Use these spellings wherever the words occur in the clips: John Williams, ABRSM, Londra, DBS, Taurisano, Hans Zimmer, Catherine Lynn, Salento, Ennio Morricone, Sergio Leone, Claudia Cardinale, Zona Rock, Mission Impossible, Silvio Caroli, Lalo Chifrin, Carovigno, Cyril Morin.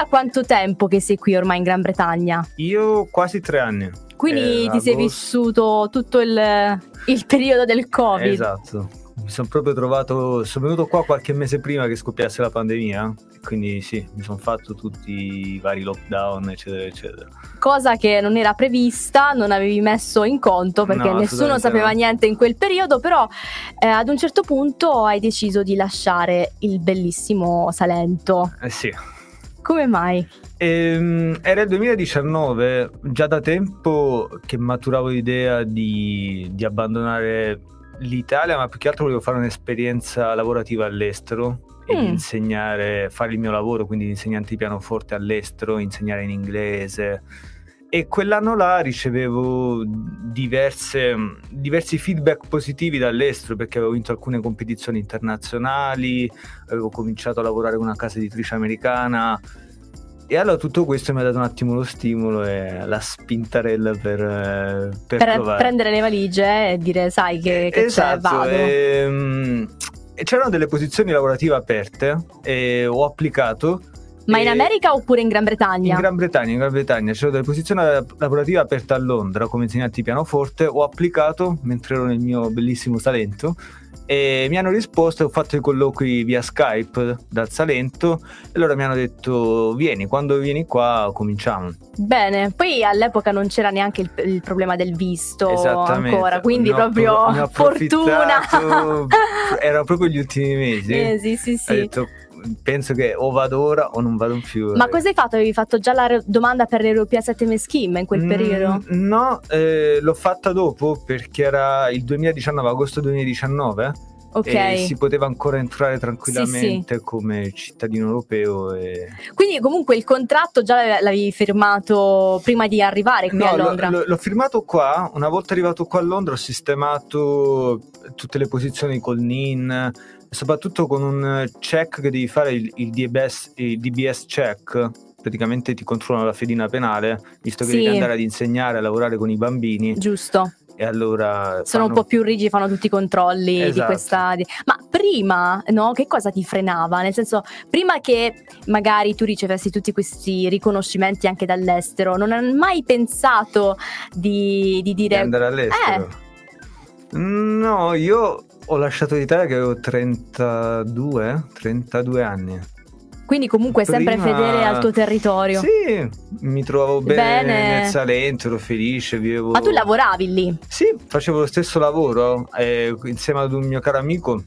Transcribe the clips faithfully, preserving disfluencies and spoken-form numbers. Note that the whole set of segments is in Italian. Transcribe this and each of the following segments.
da quanto tempo che sei qui ormai in Gran Bretagna? Io quasi tre anni. Quindi eh, ti sei agosto... vissuto tutto il, il periodo del Covid. Esatto. Mi sono proprio trovato, sono venuto qua qualche mese prima che scoppiasse la pandemia, quindi sì, mi sono fatto tutti i vari lockdown eccetera eccetera. Cosa che non era prevista, non avevi messo in conto perché no, nessuno sapeva no. niente in quel periodo, però eh, ad un certo punto hai deciso di lasciare il bellissimo Salento. Eh sì. Come mai? Ehm, era il duemiladiciannove, già da tempo che maturavo l'idea di, di abbandonare l'Italia, ma più che altro volevo fare un'esperienza lavorativa all'estero e mm. insegnare, fare il mio lavoro, quindi l'insegnante di pianoforte all'estero, insegnare in inglese. E quell'anno là ricevevo diverse, diversi feedback positivi dall'estero, perché avevo vinto alcune competizioni internazionali, avevo cominciato a lavorare con una casa editrice americana. E allora tutto questo mi ha dato un attimo lo stimolo e la spintarella per, per, per provare. Prendere le valigie e dire sai che, che esatto, c'è, vado. E, e c'erano delle posizioni lavorative aperte e ho applicato. Ma e, in America oppure in Gran Bretagna? In Gran Bretagna, in Gran Bretagna. C'erano delle posizioni lavorative aperte a Londra come insegnante di pianoforte. Ho applicato mentre ero nel mio bellissimo Salento. E mi hanno risposto, ho fatto i colloqui via Skype dal Salento e loro mi hanno detto vieni, quando vieni qua cominciamo. Bene, poi all'epoca non c'era neanche il, il problema del visto ancora, quindi ne proprio ho, fortuna. Erano proprio gli ultimi mesi. Eh, sì, sì, sì. Ho detto, penso che o vado ora o non vado più. Ma cosa hai fatto? Avevi fatto già la domanda per l'Europea sette Scheme in quel periodo? Mm, no, eh, l'ho fatta dopo perché era il duemiladiciannove, agosto duemiladiciannove. Okay. E si poteva ancora entrare tranquillamente sì, sì. come cittadino europeo e... Quindi comunque il contratto già l'avevi firmato prima di arrivare qui no, a Londra? L- l'ho firmato qua, una volta arrivato qua a Londra ho sistemato tutte le posizioni col N I N, soprattutto con un check che devi fare, il, il, D B S, il D B S check, praticamente ti controllano la fedina penale visto che sì. devi andare ad insegnare a lavorare con i bambini. Giusto. E allora sono fanno... un po' più rigidi, fanno tutti i controlli esatto. di questa. Ma prima, no? Che cosa ti frenava? Nel senso, prima che magari tu ricevessi tutti questi riconoscimenti anche dall'estero, non hai mai pensato di, di dire di andare all'estero? Eh. No, io ho lasciato l'Italia che avevo trentadue anni. Quindi comunque prima... sempre fedele al tuo territorio. Sì, mi trovavo bene, bene nel Salento, ero felice, vivevo... Ma tu lavoravi lì? Sì, facevo lo stesso lavoro eh, insieme ad un mio caro amico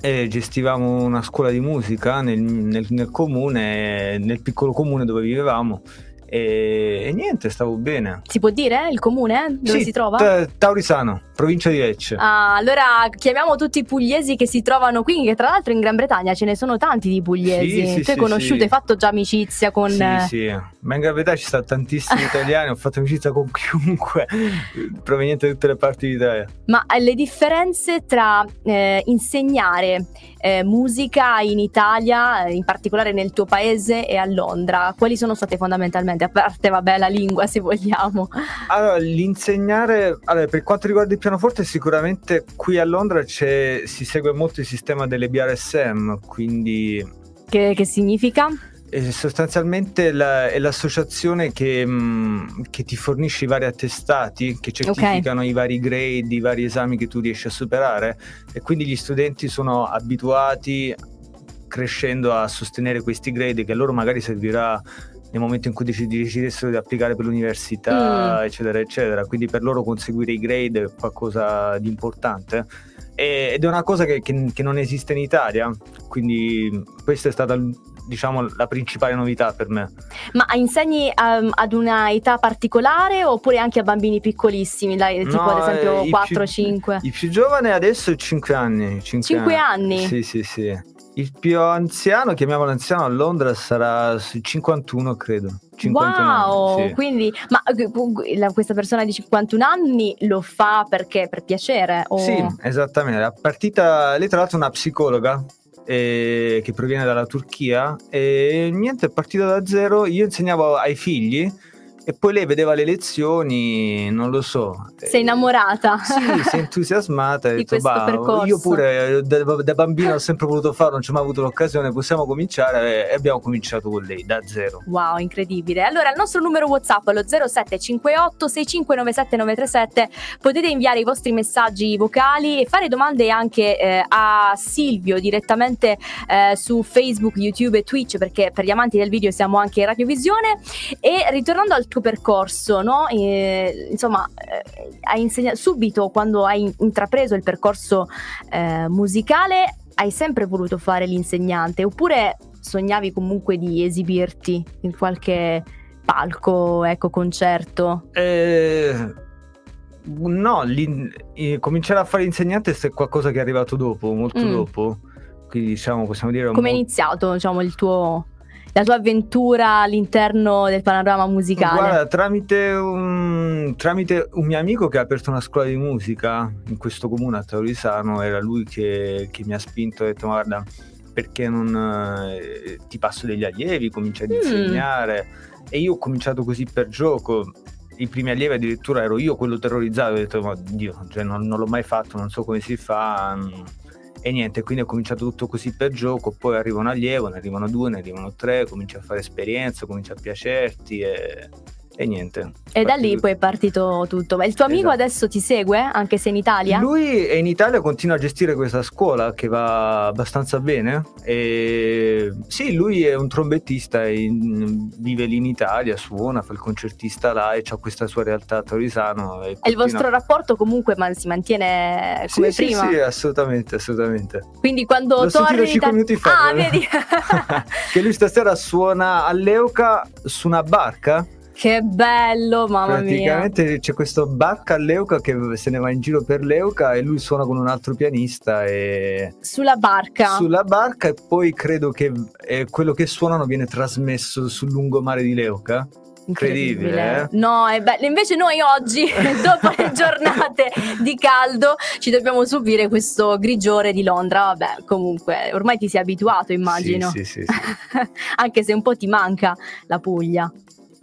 eh, gestivamo una scuola di musica nel, nel, nel comune, nel piccolo comune dove vivevamo e, e niente, stavo bene. Si può dire eh, il comune? Dove sì, si trova? T- Taurisano, provincia di Lecce. Ah, allora chiamiamo tutti i pugliesi che si trovano qui, che tra l'altro in Gran Bretagna ce ne sono tanti di pugliesi. Sì, tu sì, hai conosciuto, sì. hai fatto già amicizia con... Sì, sì, ma in Gran Bretagna ci stanno tantissimi italiani, ho fatto amicizia con chiunque, proveniente da tutte le parti d'Italia. Ma le differenze tra eh, insegnare eh, musica in Italia, in particolare nel tuo paese e a Londra, quali sono state fondamentalmente? A parte, vabbè, la lingua se vogliamo. Allora, l'insegnare, allora, per quanto riguarda il pianoforte, sicuramente qui a Londra c'è, si segue molto il sistema delle A B R S M, quindi che, che significa? Eh, sostanzialmente la, è l'associazione che, mh, che ti fornisce i vari attestati che certificano okay. i vari grade, i vari esami che tu riesci a superare e quindi gli studenti sono abituati crescendo a sostenere questi grade che a loro magari servirà nel momento in cui decidessero di applicare per l'università, mm. eccetera, eccetera. Quindi per loro conseguire i grade è qualcosa di importante. E, ed è una cosa che, che, che non esiste in Italia, quindi questa è stata, diciamo, la principale novità per me. Ma insegni um, ad una età particolare oppure anche a bambini piccolissimi, dai, tipo no, ad esempio eh, quattro cinque? I, I più giovani adesso è cinque anni. cinque anni? Sì, sì, sì. Il più anziano, chiamiamolo anziano, a Londra sarà cinquantuno, credo. cinquantuno wow! Anni, sì. Quindi, ma questa persona di cinquantuno anni lo fa perché? Per piacere? O... Sì, esattamente. La partita, lei tra l'altro è una psicologa eh, che proviene dalla Turchia e niente, è partita da zero. Io insegnavo ai figli e poi lei vedeva le lezioni, non lo so. Sei innamorata? Sì, sei entusiasmata. Di detto, questo percorso. Io pure da, da bambino ho sempre voluto farlo, non ci ho mai avuto l'occasione, possiamo cominciare, e abbiamo cominciato con lei, da zero. Wow, incredibile. Allora, il nostro numero WhatsApp è lo zero sette cinque otto sei cinque nove sette nove tre sette, potete inviare i vostri messaggi vocali e fare domande anche eh, a Silvio direttamente eh, su Facebook, YouTube e Twitch, perché per gli amanti del video siamo anche in Radiovisione. E ritornando al tuo percorso, no? E, insomma, eh, hai insegnato subito, quando hai intrapreso il percorso eh, musicale, hai sempre voluto fare l'insegnante, oppure sognavi comunque di esibirti in qualche palco, ecco, concerto? Eh... No, l'in... eh, cominciare a fare insegnante è qualcosa che è arrivato dopo, molto mm. dopo. Quindi, diciamo, possiamo dire. Come è mo... iniziato, diciamo, il tuo, la tua avventura all'interno del panorama musicale? Guarda, tramite un, tramite un mio amico che ha aperto una scuola di musica in questo comune a Taurisano. Era lui che, che mi ha spinto e ha detto: guarda, perché non eh, ti passo degli allievi, cominci ad insegnare. Mm. E io ho cominciato così per gioco. I primi allievi addirittura ero io quello terrorizzato, ho detto: ma Dio, cioè, non, non l'ho mai fatto, non so come si fa, e niente, quindi ho cominciato tutto così per gioco. Poi arriva un allievo, ne arrivano due, ne arrivano tre, cominci a fare esperienza, cominci a piacerti e, e niente. E da lì tutto. Poi è partito tutto. Ma il tuo amico esatto. adesso ti segue, anche se in Italia? Lui è in Italia, continua a gestire questa scuola che va abbastanza bene, e sì, lui è un trombettista, in, vive lì in Italia, suona, fa il concertista là e c'ha questa sua realtà a Taurisano. E, e il vostro rapporto comunque ma si mantiene come sì, prima? Sì, sì, assolutamente, assolutamente. Quindi quando L'ho torni cinque minuti fa, ah, vedi? Che lui stasera suona all'Euca su una barca. Che bello, mamma Praticamente mia. Praticamente c'è questo barca all'Euca che se ne va in giro per l'Euca e lui suona con un altro pianista e... Sulla barca? Sulla barca, e poi credo che eh, quello che suonano viene trasmesso sul lungomare di l'Euca. Incredibile, incredibile. Eh? No, è bello. Invece noi oggi, dopo le giornate di caldo, ci dobbiamo subire questo grigiore di Londra. Vabbè, comunque, ormai ti sei abituato, immagino. Sì, sì, sì, sì. Anche se un po' ti manca la Puglia.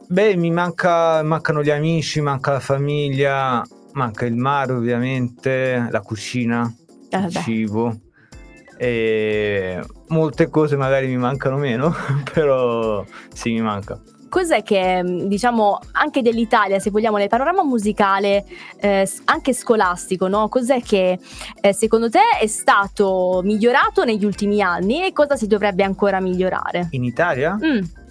Beh, mi manca, mancano gli amici, manca la famiglia, manca il mare ovviamente, la cucina, eh, il cibo, e molte cose magari mi mancano meno, però sì, mi manca. Cos'è che, diciamo, anche dell'Italia, se vogliamo, nel panorama musicale, eh, anche scolastico, no? Cos'è che eh, secondo te è stato migliorato negli ultimi anni e cosa si dovrebbe ancora migliorare? In Italia? Mm.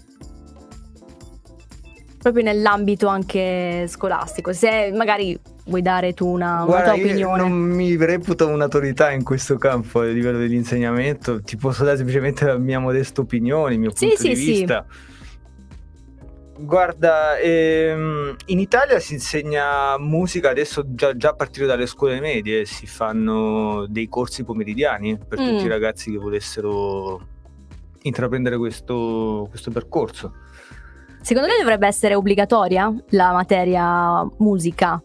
Proprio nell'ambito anche scolastico, se magari vuoi dare tu una, Guarda, una tua opinione. Io non mi reputo un'autorità in questo campo a livello dell'insegnamento, ti posso dare semplicemente la mia modesta opinione, il mio punto sì, di sì, vista. Sì. Guarda, ehm, in Italia si insegna musica adesso già, già a partire dalle scuole medie, si fanno dei corsi pomeridiani per mm. tutti i ragazzi che volessero intraprendere questo, questo percorso. Secondo te dovrebbe essere obbligatoria la materia musica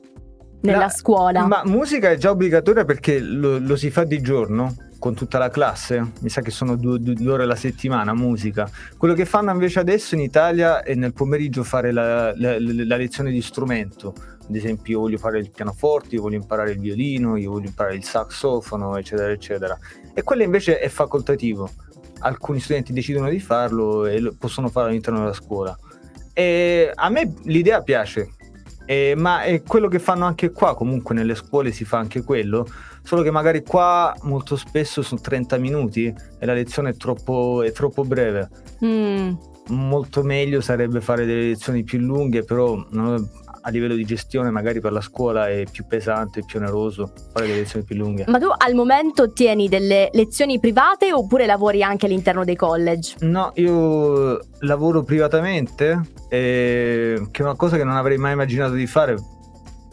nella la, scuola? Ma musica è già obbligatoria perché lo, lo si fa di giorno con tutta la classe, mi sa che sono due, due ore alla settimana musica. Quello che fanno invece adesso in Italia è nel pomeriggio fare la, la, la lezione di strumento. Ad esempio, io voglio fare il pianoforte, io voglio imparare il violino, io voglio imparare il sassofono, eccetera eccetera. E quello invece è facoltativo, alcuni studenti decidono di farlo e lo possono fare all'interno della scuola. E a me l'idea piace, eh, ma è quello che fanno anche qua, comunque nelle scuole si fa anche quello, solo che magari qua molto spesso sono trenta minuti e la lezione è troppo, è troppo breve. Mm. Molto meglio sarebbe fare delle lezioni più lunghe, però no, a livello di gestione magari per la scuola è più pesante, più oneroso fare delle lezioni più lunghe. Ma tu al momento tieni delle lezioni private oppure lavori anche all'interno dei college? No, io lavoro privatamente, eh, che è una cosa che non avrei mai immaginato di fare,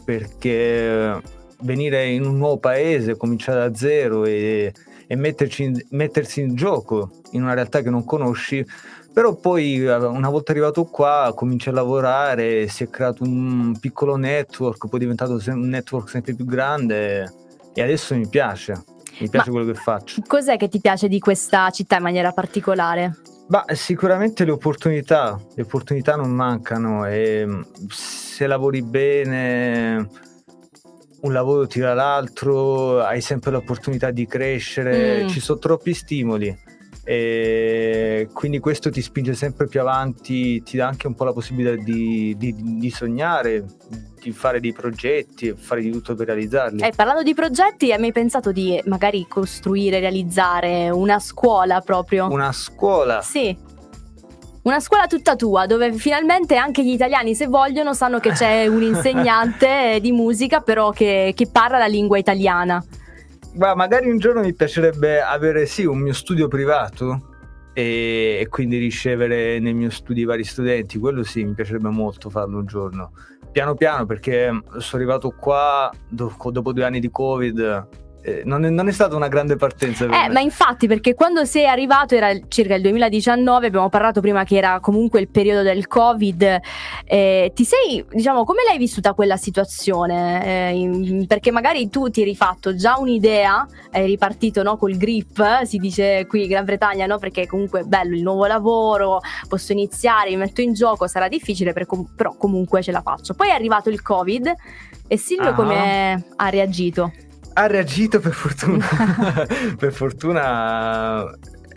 perché venire in un nuovo paese, cominciare da zero e, e metterci in, mettersi in gioco in una realtà che non conosci. Però poi una volta arrivato qua cominci a lavorare, si è creato un piccolo network, poi è diventato un network sempre più grande e adesso mi piace, mi piace Ma quello che faccio. Cos'è che ti piace di questa città in maniera particolare? Bah, sicuramente le opportunità, le opportunità non mancano, e se lavori bene un lavoro tira l'altro, hai sempre l'opportunità di crescere, mm. ci sono troppi stimoli e quindi questo ti spinge sempre più avanti, ti dà anche un po' la possibilità di, di, di sognare, di fare dei progetti, fare di tutto per realizzarli. Eh, parlando di progetti, hai mai pensato di magari costruire, realizzare una scuola proprio? Una scuola? Sì, una scuola tutta tua, dove finalmente anche gli italiani, se vogliono, sanno che c'è un insegnante di musica però che, che parla la lingua italiana. Ma magari un giorno mi piacerebbe avere sì un mio studio privato e, e quindi ricevere nei miei studi i vari studenti, quello sì, mi piacerebbe molto farlo un giorno. Piano piano, perché sono arrivato qua do, dopo due anni di Covid, eh, non, è, non è stata una grande partenza per eh, me. Ma infatti, perché quando sei arrivato era circa il duemiladiciannove, abbiamo parlato prima che era comunque il periodo del Covid, eh, ti sei, diciamo, come l'hai vissuta quella situazione? Eh, in, perché magari tu ti eri fatto già un'idea, eri ripartito, no, col grip, si dice qui in Gran Bretagna, no? Perché comunque bello il nuovo lavoro, posso iniziare, mi metto in gioco, sarà difficile per com- però comunque ce la faccio. Poi è arrivato il Covid e Silvio ah. come ha reagito? Ha reagito per fortuna, per fortuna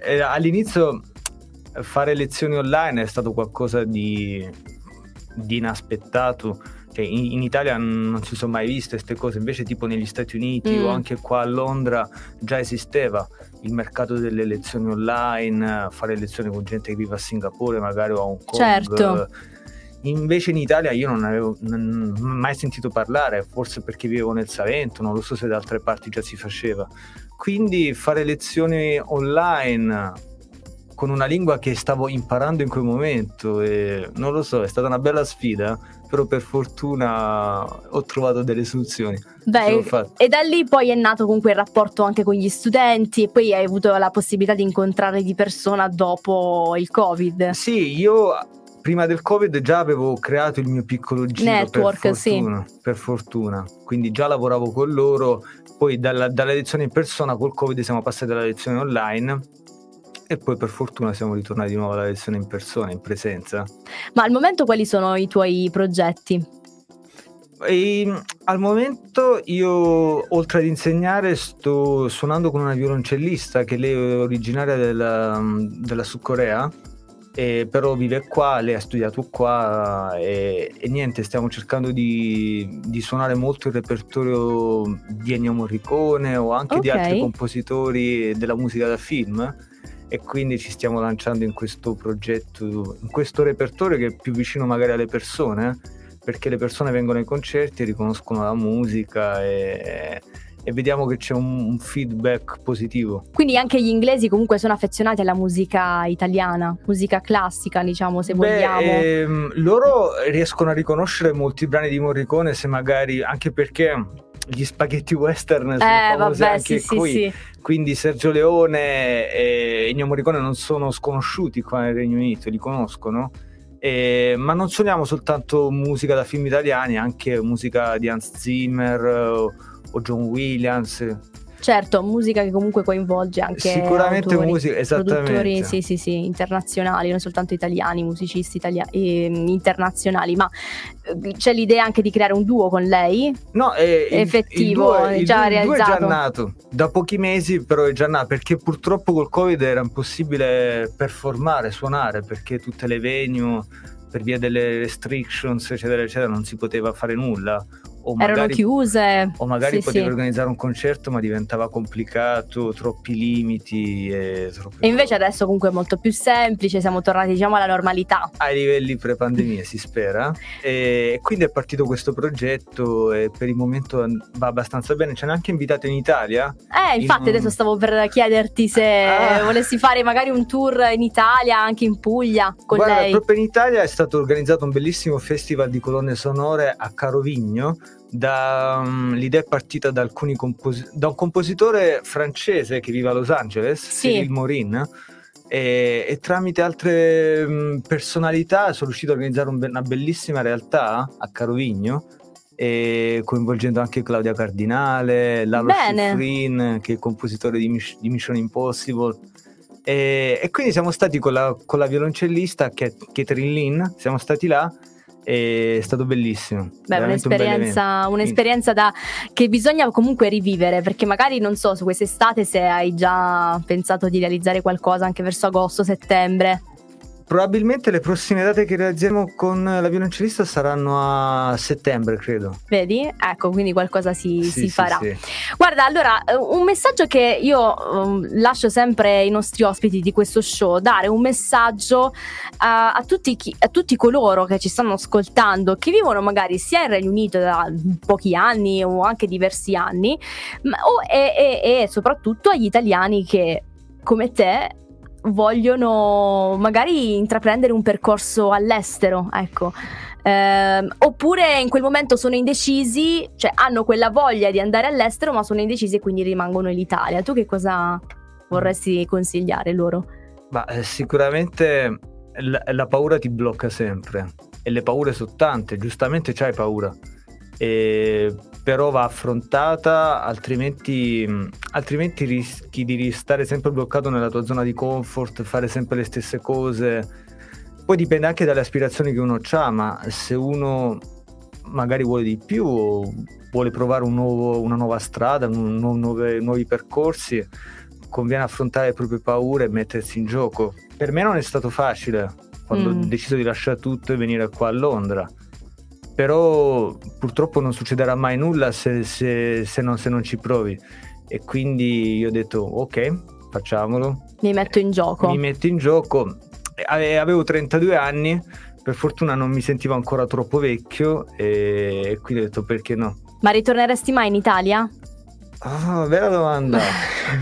eh, all'inizio fare lezioni online è stato qualcosa di, di inaspettato, cioè, in, in Italia non si sono mai viste queste cose, invece tipo negli Stati Uniti mm. o anche qua a Londra già esisteva il mercato delle lezioni online, fare lezioni con gente che vive a Singapore magari o a Hong Kong. Certo. Invece in Italia io non avevo non, mai sentito parlare, forse perché vivevo nel Salento, non lo so se da altre parti già si faceva. Quindi fare lezioni online con una lingua che stavo imparando in quel momento, e non lo so, è stata una bella sfida, però per fortuna ho trovato delle soluzioni. Beh, e da lì poi è nato comunque il rapporto anche con gli studenti, e poi hai avuto la possibilità di incontrare di persona dopo il Covid. Sì, io prima del Covid già avevo creato il mio piccolo giro, network, per fortuna, sì. per fortuna, quindi già lavoravo con loro, poi dalla, dalla lezione in persona col Covid siamo passati alla lezione online e poi per fortuna siamo ritornati di nuovo alla lezione in persona, in presenza. Ma al momento quali sono i tuoi progetti? E, al momento io, oltre ad insegnare, sto suonando con una violoncellista che lei è originaria della, della Sud Corea. Eh, però vive qua, lei ha studiato qua eh, e niente, stiamo cercando di, di suonare molto il repertorio di Ennio Morricone o anche okay. di altri compositori della musica da film, e quindi ci stiamo lanciando in questo progetto, in questo repertorio che è più vicino magari alle persone, perché le persone vengono ai concerti, riconoscono la musica e... e vediamo che c'è un feedback positivo. Quindi anche gli inglesi comunque sono affezionati alla musica italiana, musica classica, diciamo, se Beh, vogliamo. Ehm, loro riescono a riconoscere molti brani di Morricone, se magari anche perché gli spaghetti western sono eh, famosi vabbè, anche sì, qui. Sì, sì. Quindi Sergio Leone e Ennio Morricone non sono sconosciuti qua nel Regno Unito, li conoscono. Eh, ma non suoniamo soltanto musica da film italiani, anche musica di Hans Zimmer o John Williams. Certo, musica che comunque coinvolge anche sicuramente autori, musica, esattamente, produttori sì, sì, sì, internazionali, non soltanto italiani, musicisti italiani, eh, internazionali. Ma c'è l'idea anche di creare un duo con lei? No, eh, effettivo, il, il duo, già il, realizzato. Il duo è già nato, da pochi mesi però è già nato, perché purtroppo col Covid era impossibile performare, suonare, perché tutte le venue per via delle restrictions eccetera eccetera non si poteva fare nulla. O magari, erano chiuse, o magari sì, potevi sì. organizzare un concerto, ma diventava complicato, troppi limiti e, troppi e invece troppi. Adesso comunque è molto più semplice, siamo tornati, diciamo, alla normalità, ai livelli pre-pandemia si spera, e quindi è partito questo progetto e per il momento va abbastanza bene. Ci hanno anche invitato in Italia, eh infatti in... adesso stavo per chiederti se ah. volessi fare magari un tour in Italia, anche in Puglia con Guarda, lei. Proprio in Italia è stato organizzato un bellissimo festival di colonne sonore a Carovigno. Da, um, l'idea è partita da, alcuni compos- da un compositore francese che vive a Los Angeles, sì. Cyril Morin, e, e tramite altre um, personalità sono riuscito a organizzare un be- una bellissima realtà a Carovigno, e coinvolgendo anche Claudia Cardinale, Lalo Chifrin, che è il compositore di, Mich- di Mission Impossible. E, e quindi siamo stati con la, con la violoncellista Catherine Lynn, siamo stati là. È stato bellissimo. Beh, un'esperienza, un un'esperienza da, che bisogna comunque rivivere, perché magari non so, su quest'estate se hai già pensato di realizzare qualcosa anche verso agosto, settembre. Probabilmente le prossime date che realizziamo con la violoncellista saranno a settembre, credo. Vedi? Ecco, quindi qualcosa si, sì, si sì, farà. Sì. Guarda, allora, un messaggio che io um, lascio sempre ai nostri ospiti di questo show, dare un messaggio uh, a, tutti chi, a tutti coloro che ci stanno ascoltando, che vivono magari sia in Regno Unito da pochi anni o anche diversi anni, ma, o, e, e, e soprattutto agli italiani che, come te, vogliono magari intraprendere un percorso all'estero, ecco, eh, oppure in quel momento sono indecisi, cioè hanno quella voglia di andare all'estero ma sono indecisi e quindi rimangono in Italia. Tu che cosa vorresti consigliare loro? Ma eh, sicuramente la, la paura ti blocca sempre, e le paure sono tante, giustamente c'hai paura, e, però va affrontata, altrimenti, altrimenti rischi di stare sempre bloccato nella tua zona di comfort, fare sempre le stesse cose. Poi dipende anche dalle aspirazioni che uno ha, ma se uno magari vuole di più o vuole provare un nuovo, una nuova strada, un, nuove, nuovi percorsi, conviene affrontare le proprie paure e mettersi in gioco. Per me non è stato facile quando mm. ho deciso di lasciare tutto e venire qua a Londra. Però purtroppo non succederà mai nulla se, se, se, non, se non ci provi, e quindi io ho detto ok, facciamolo, mi metto in gioco mi metto in gioco avevo trentadue anni, per fortuna non mi sentivo ancora troppo vecchio, e quindi ho detto perché no. Ma ritorneresti mai in Italia? Ah, oh, bella domanda.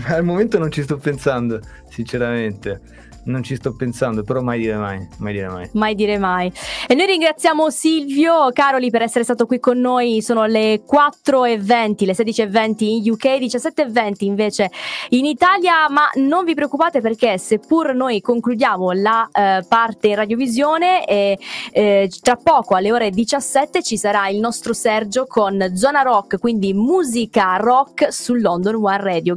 Al momento non ci sto pensando, sinceramente non ci sto pensando, però mai dire mai, mai dire mai. Mai dire mai. E noi ringraziamo Silvio Caroli per essere stato qui con noi. Sono le quattro e venti, le sedici e venti in U K, diciassette e venti invece in Italia, ma non vi preoccupate perché seppur noi concludiamo la eh, parte in radiovisione, e, eh, tra poco alle ore diciassette ci sarà il nostro Sergio con Zona Rock, quindi musica rock su London One Radio.